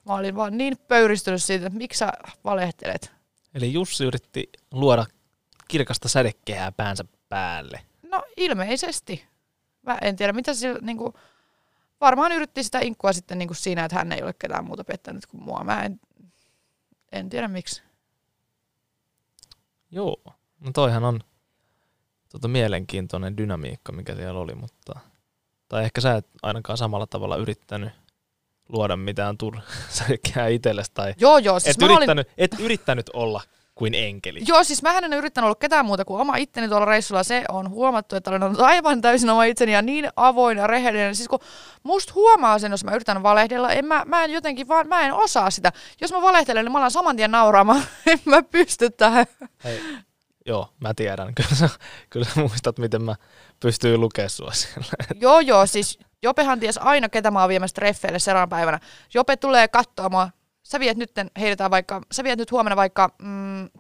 Mä olin vaan niin pöyristynyt siitä, että miksi sä valehtelet. Eli Jussi yritti luoda kirkasta sädekehää päänsä päälle. No ilmeisesti. Mä en tiedä, mitä sillä niinku varmaan yritti sitä Inkkua sitten niinku siinä, että hän ei ole ketään muuta pettänyt kuin mua. Mä en tiedä miksi. Joo, no toihan on mielenkiintoinen dynamiikka, mikä siellä oli, mutta tai ehkä sä et ainakaan samalla tavalla yrittänyt luoda mitään turhaa itsellesi tai joo, siis et yrittänyt olla kuin enkeli. Joo, siis mähän en yrittänyt olla ketään muuta kuin oma itteni tuolla reissulla. Se on huomattu, että olen ollut aivan täysin oma itseni ja niin avoin ja rehellinen. Siis kun musta huomaa sen, jos mä yritän valehdella, mä en osaa sitä. Jos mä valehtelen, niin mä alan saman tien nauraamaan. En mä pysty tähän. Hei. Joo, mä tiedän. Kyllä sä muistat, miten mä pystyin lukemaan sua siellä. Joo, siis Jopehan ties aina, ketä mä oon viemässä treffeille seuraavana päivänä. Jope tulee katsoa mua. Sä viet nyt huomenna vaikka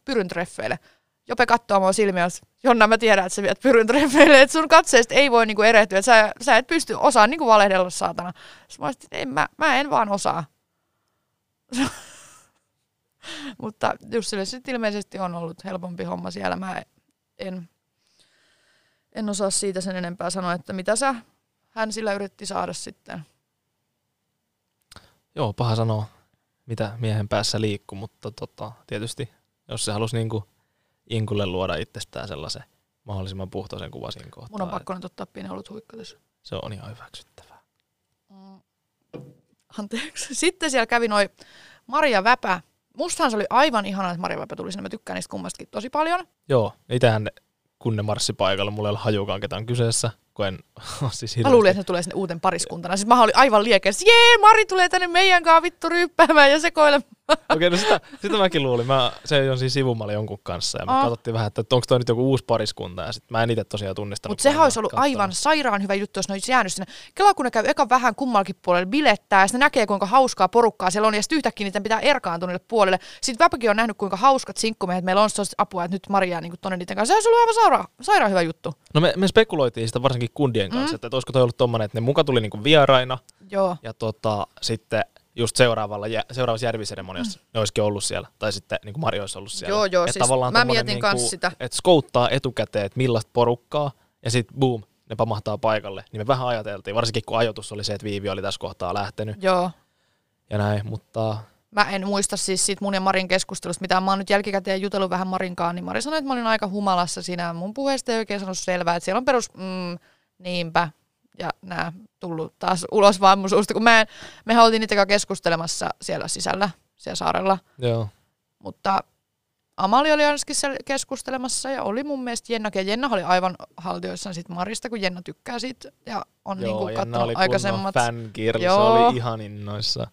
Pyryn treffeille. Jope kattoo mua silmiäsi. Jonna, mä tiedän, että sä viet Pyryn treffeille, että sun katseesta ei voi niinku erehtyä. Sä et pysty osaan niinku valehdella, saatana. Mä olisin, että mä en vaan osaa. Mutta Jussille sitten ilmeisesti on ollut helpompi homma siellä. Mä en osaa siitä sen enempää sanoa, että mitä hän sillä yritti saada sitten. Joo, paha sanoa, mitä miehen päässä liikkuu, mutta tietysti jos se halusi niinku Inkulle luoda itsestään sellaisen mahdollisimman puhtoisen kuvan siinä kohtaa. Mun on pakko nyt ottaa pieni ollut huikka tässä. Se on ihan hyväksyttävää. Anteeksi. Sitten siellä kävi noi Maria Väpä. Mustahan se oli aivan ihanaa, että Maria Väpä tuli sinne. Mä tykkään niistä kummastakin tosi paljon. Joo, itsehän kun ne marssi paikalla, mulla ei ole hajukaan ketään kyseessä. Mä luulin, että ne tulee sinne uuden pariskuntana. Siis mä olin aivan liekeessä. Jee, Mari tulee tänne meidän kanssa vittu ryyppäämään ja sekoilemaan. Okei, no sitä mäkin luulin. Se on siinä sivumalla jonkun kanssa ja me katsottiin vähän, että onko toi nyt joku uusi pariskunta. Ja sit mä en itse tosiaan tunnistanut. Mutta sehän olisi ollut aivan sairaan hyvä juttu, jos ne olisi jäänyt sinne. Kela kun ne käy ekan vähän kummallakin puolelle bilettää ja sitten näkee, kuinka hauskaa porukkaa siellä on. Ja sitten yhtäkkiä niiden pitää erkaantua niille puolelle. Sitten Väpäkin on nähnyt, kuinka hauskat sinkkumiehet meillä on, apua, että nyt Maria niin tonne niiden kanssa. Se olisi ollut aivan sairaan hyvä juttu. No me spekuloitiin sitä varsinkin kundien kanssa, että olisiko toi ollut tommoinen, että ne muka tuli niinku vieraina. Joo. Ja sitten just seuraavassa järviseremoniassa ne olisikin ollut siellä, tai sitten niinku Mari olisi ollut siellä. Joo, siis mä mietin niinku, kanssa sitä. Että skouttaa etukäteen, että millaista porukkaa, ja sitten boom, ne pamahtaa paikalle. Niin me vähän ajateltiin, varsinkin kun ajoitus oli se, että Viivi oli tässä kohtaa lähtenyt. Joo. Ja näin, mutta mä en muista siis siitä mun ja Marin keskustelusta mitään. Mä oon nyt jälkikäteen jutellut vähän Marinkaan, niin Mari sanoi, että mä olin aika humalassa siinä. Mun puheesta ei oikein sanonut selvää, että siellä on perus niinpä. Ja nää tullut taas ulos vaan mun suusta, kun mehän oltiin niitä keskustelemassa siellä sisällä, siellä saarella. Joo. Mutta Amali oli ainakin siellä keskustelemassa ja oli mun mielestä Jennakin. Ja Jenna oli aivan haltioissaan sit Marista, kun Jenna tykkää siitä ja on niinku kattonut aikaisemmat. Joo, Jenna oli kunnon fan girl, se oli ihan innoissa.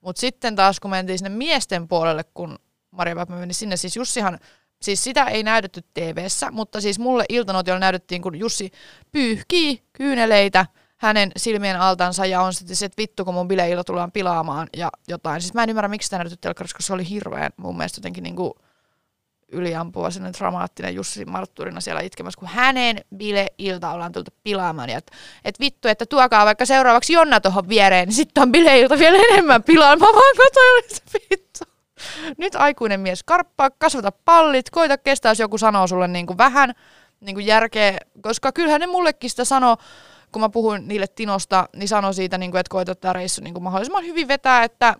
Mutta sitten taas, kun mentiin sinne miesten puolelle, kun Maria Väpä meni sinne, siis Jussihan, siis sitä ei näytetty TV:ssä, mutta siis mulle iltanotiolla näytettiin, kun Jussi pyyhkii kyyneleitä hänen silmien altansa ja on sitten se, että vittu, kun mun bileillä tullaan pilaamaan ja jotain. Siis mä en ymmärrä, miksi sitä näytetty telkkarissa, koska se oli hirveän mun mielestä jotenkin niinku yliampuva, sellainen dramaattinen Jussi marttuurina siellä itkemässä, kun hänen bileilta ollaan tultu pilaamaan. Ja et vittu, että tuokaa vaikka seuraavaksi Jonna tuohon viereen, niin sitten on bileilta vielä enemmän pilaamaan. Mä vaan kotoin, se vittu. Nyt aikuinen mies karppaa, kasvata pallit, koita kestää, jos joku sanoo sulle niinku vähän niinku järkeä. Koska kyllähän ne mullekin sitä sanoo, kun mä puhuin niille Tinosta, niin sanoi siitä, niinku, että koita tämä reissu niinku mahdollisimman hyvin vetää, että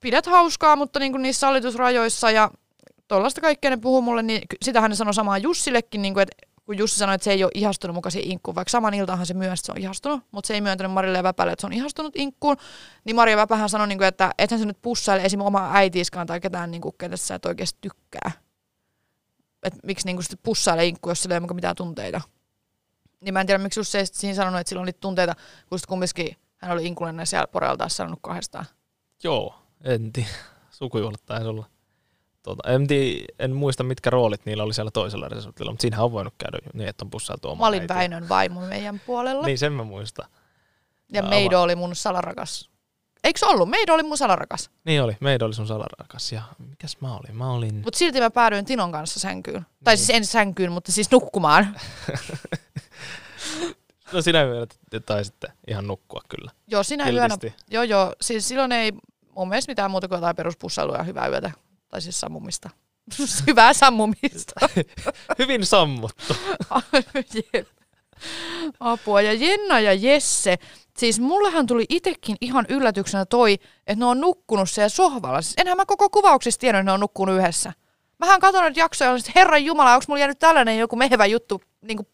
pidät hauskaa, mutta niinku niissä sallitusrajoissa ja tuollaista kaikkea ne puhuu mulle, niin sitähän ne sanoi samaa Jussillekin, niin kun Jussi sanoi, että se ei ole ihastunut mukaan siihen Inkkuun, vaikka saman iltaanhan se myöntää, että se on ihastunut, mutta se ei myöntänyt Marille ja Väpälle, että se on ihastunut Inkkuun, niin Maria Väpähän sanoi, niin kuin, että ethän se nyt pussaile esimerkiksi omaa äitiiskaan tai ketään, niin kuin, ketä sä et oikeasti tykkää. Että miksi niin sitten pussaile Inkkuun, jos sillä ei ole mitään tunteita. Niin mä en tiedä, miksi Jussi ei siinä sanonut, että sillä on niitä tunteita, kun sitten kumminkin hän oli Inkulle siellä Porealla taas sanonut kahdestaan. Joo, en tiedä. Sukujuhlat taisi olla. En muista, mitkä roolit niillä oli siellä toisella resortilla, mutta siinähän on voinut käydä niin, että on pussailtu omaa äitiä. Mä olin Väinön vaimo meidän puolella. Niin, sen mä muistan. Ja Meido oli mun salarakas. Eikö se ollut? Meido oli mun salarakas. Niin oli, Meido oli sun salarakas. Ja mikäs mä olin? Mutta silti mä päädyin Tinon kanssa sänkyyn. Niin. Tai siis en sänkyyn, mutta siis nukkumaan. No sinä yönä taisitte ihan nukkua kyllä. Joo, sinä yönä. Joo, siis silloin ei mun mielestä mitään muuta kuin jotain peruspussailua ja hyvää yötä. Tai siis sammumista. Hyvää sammumista. Hyvin sammuttu. Apua. Ja Jenna ja Jesse. Siis mullehan tuli itsekin ihan yllätyksenä toi, että ne on nukkunut siellä sohvalla. Siis enhän mä koko kuvauksessa tiennyt, että ne on nukkunut yhdessä. Mähän katson nyt jaksoja, että herran jumala, onko mulla jäänyt tällainen joku mehevä juttu niin kuin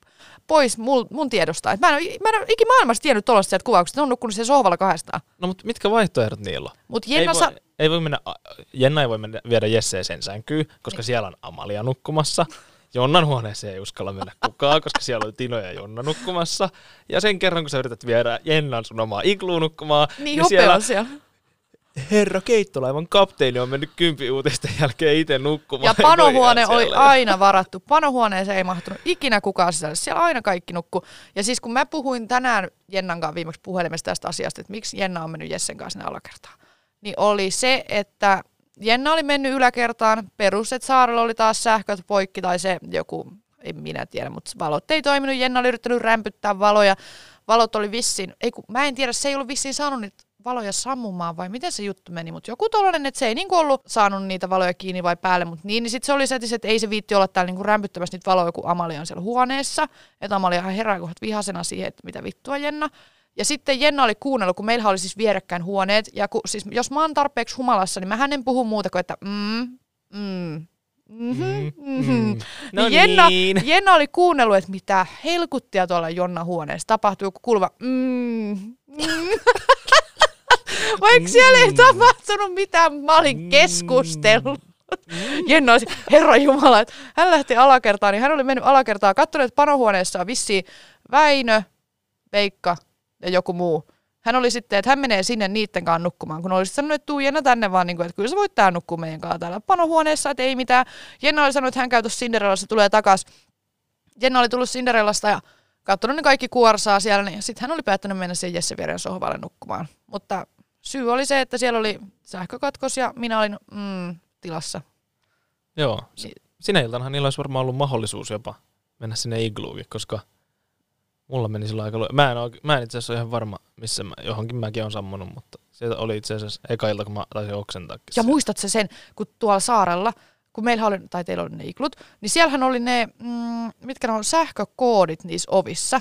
pois mun tiedosta. Et mä en ole ikinä maailmassa tiennyt tuollaista sieltä kuvauksesta. Ne on nukkunut siellä sohvalla kahdestaan. No mutta mitkä vaihtoehdot niillä on? Mut Jenna ei voi mennä viedä Jesseä sen sänkyyn, koska siellä on Amalia nukkumassa. Jonnan huoneeseen ei uskalla mennä kukaan, koska siellä on Tino ja Jonna nukkumassa. Ja sen kerran, kun sä yrität viedä Jennan sun omaa igluun nukkumaan, niin siellä herra keittolaivan kapteeni on mennyt 10 uutisten jälkeen itse nukkumaan. Ja panohuone oli aina varattu. Panohuoneeseen ei mahtunut ikinä kukaan sisälle. Siellä aina kaikki nukkuu. Ja siis kun mä puhuin tänään Jennan kanssa viimeksi puhelimessa tästä asiasta, että miksi Jenna on mennyt Jessen kanssa sinne alakertaan, niin oli se, että Jenna oli mennyt yläkertaan, peruset saarella oli taas sähköt poikki tai se joku, en minä tiedä, mutta valot ei toiminut. Jenna oli yrittänyt rämpyttää valoja. Valot oli vissiin, mä en tiedä, se ei ollut vissiin saanut niitä valoja sammumaan vai miten se juttu meni, mutta joku tollainen, että se ei niinku ollut saanut niitä valoja kiinni vai päälle, mutta niin sitten se oli se, että ei se viitti olla täällä niinku rämpyttämässä niitä valoja, kun Amalia on siellä huoneessa, että Amaliahan herää kohdat vihasena siihen, että mitä vittua Jenna. Ja sitten Jenna oli kuunnellut, kun meillä oli siis vierekkäin huoneet, ja siis jos mä oon tarpeeksi humalassa, niin mähän en puhu muuta kuin, että No niin. Jenna oli kuunnellut, että mitä helkuttia tuolla Jonna huoneessa tapahtuu, joku kuuluva Vaikka siellä ei tapahtunut mitään, mä olin keskustellut. Jenna olisi, herranjumala, että hän lähti alakertaan, niin hän oli mennyt alakertaan, katsonut, että panohuoneessa on vissiin Väinö, Veikka ja joku muu. Hän oli sitten, että hän menee sinne niitten kanssa nukkumaan, kun olisi sanonut, että tuu Jenna tänne vaan, että kyllä sä voit tää nukkua meidän kanssa täällä panohuoneessa, että ei mitään. Jenna oli sanonut, että hän käytössä Cinderellassa, tulee takas. Jenna oli tullut Cinderellasta ja katsonut ne kaikki kuorsaa siellä, niin sitten hän oli päättänyt mennä siihen Jesse vieren sohvalle nukkumaan. Mutta syy oli se, että siellä oli sähkökatkos ja minä olin tilassa. Joo, sinä iltanahan niillä olisi varmaan ollut mahdollisuus jopa mennä sinne igluukin, koska mulla meni silloin aika mä en itse asiassa ole ihan varma, missä johonkin mäkin olen sammunut, mutta sieltä oli itse asiassa eka ilta, kun mä taisin oksentaakin. Ja muistatko sen, kun tuolla saarella, kun meillä oli, tai teillä oli ne iglut, niin siellähän oli ne, mitkä ne on sähkökoodit niissä ovissa,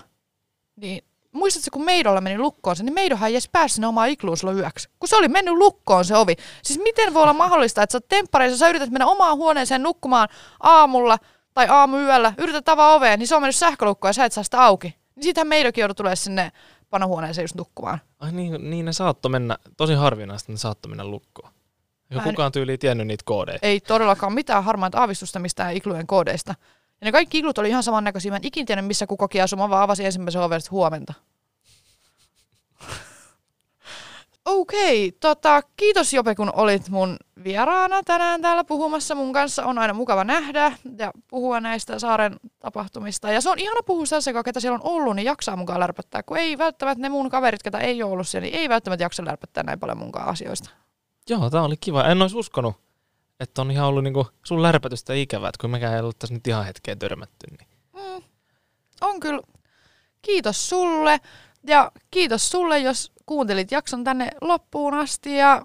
niin muistatko, kun Meidolla meni lukkoon se, niin Meidohan ei edes päässyt sinne omaan igluun silloin yöksi, kun se oli mennyt lukkoon se ovi. Siis miten voi olla mahdollista, että sä oot temppareissa, sä yrität mennä omaan huoneeseen nukkumaan aamulla tai aamuyöllä, yrität avaa oveen, niin se on mennyt sähkölukkoon ja sä et saa sitä auki. Niin siitähän Meidokin joudut tulemaan sinne panohuoneeseen just nukkumaan. Ai niin ne saattoi mennä, tosi harvinaista ne saattoi mennä lukkoon. Ja kukaan tyyliin tiennyt niitä koodeja. Ei todellakaan mitään harmainta aavistusta mistään iglujen koodeista. Ja ne kaikki iglut oli ihan samannäköisiä. Mä en ikin tiennyt, missä kukakin asui. Mä vaan avasin ensimmäisen oven, että huomenta. Okei, kiitos Jope, kun olit mun vieraana tänään täällä puhumassa mun kanssa. On aina mukava nähdä ja puhua näistä saaren tapahtumista. Ja se on ihana puhua sellaisia, ketä siellä on ollut, niin jaksaa mukaan lärpättää. Kun ei välttämättä ne mun kaverit, ketä ei ole ollut siellä, niin ei välttämättä jaksa lärpättää näin paljon munkaan asioista. Joo, tää oli kiva. En olisi uskonut, että on ihan ollut niinku sun lärpätystä ikävää, kun mekään ei ollut tässä nyt ihan hetkeen törmätty. Niin. On kyllä. Kiitos sulle. Ja kiitos sulle, jos kuuntelit jakson tänne loppuun asti. Ja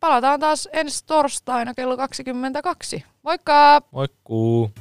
palataan taas ensi torstaina kello 22. Moikka! Moikkuu!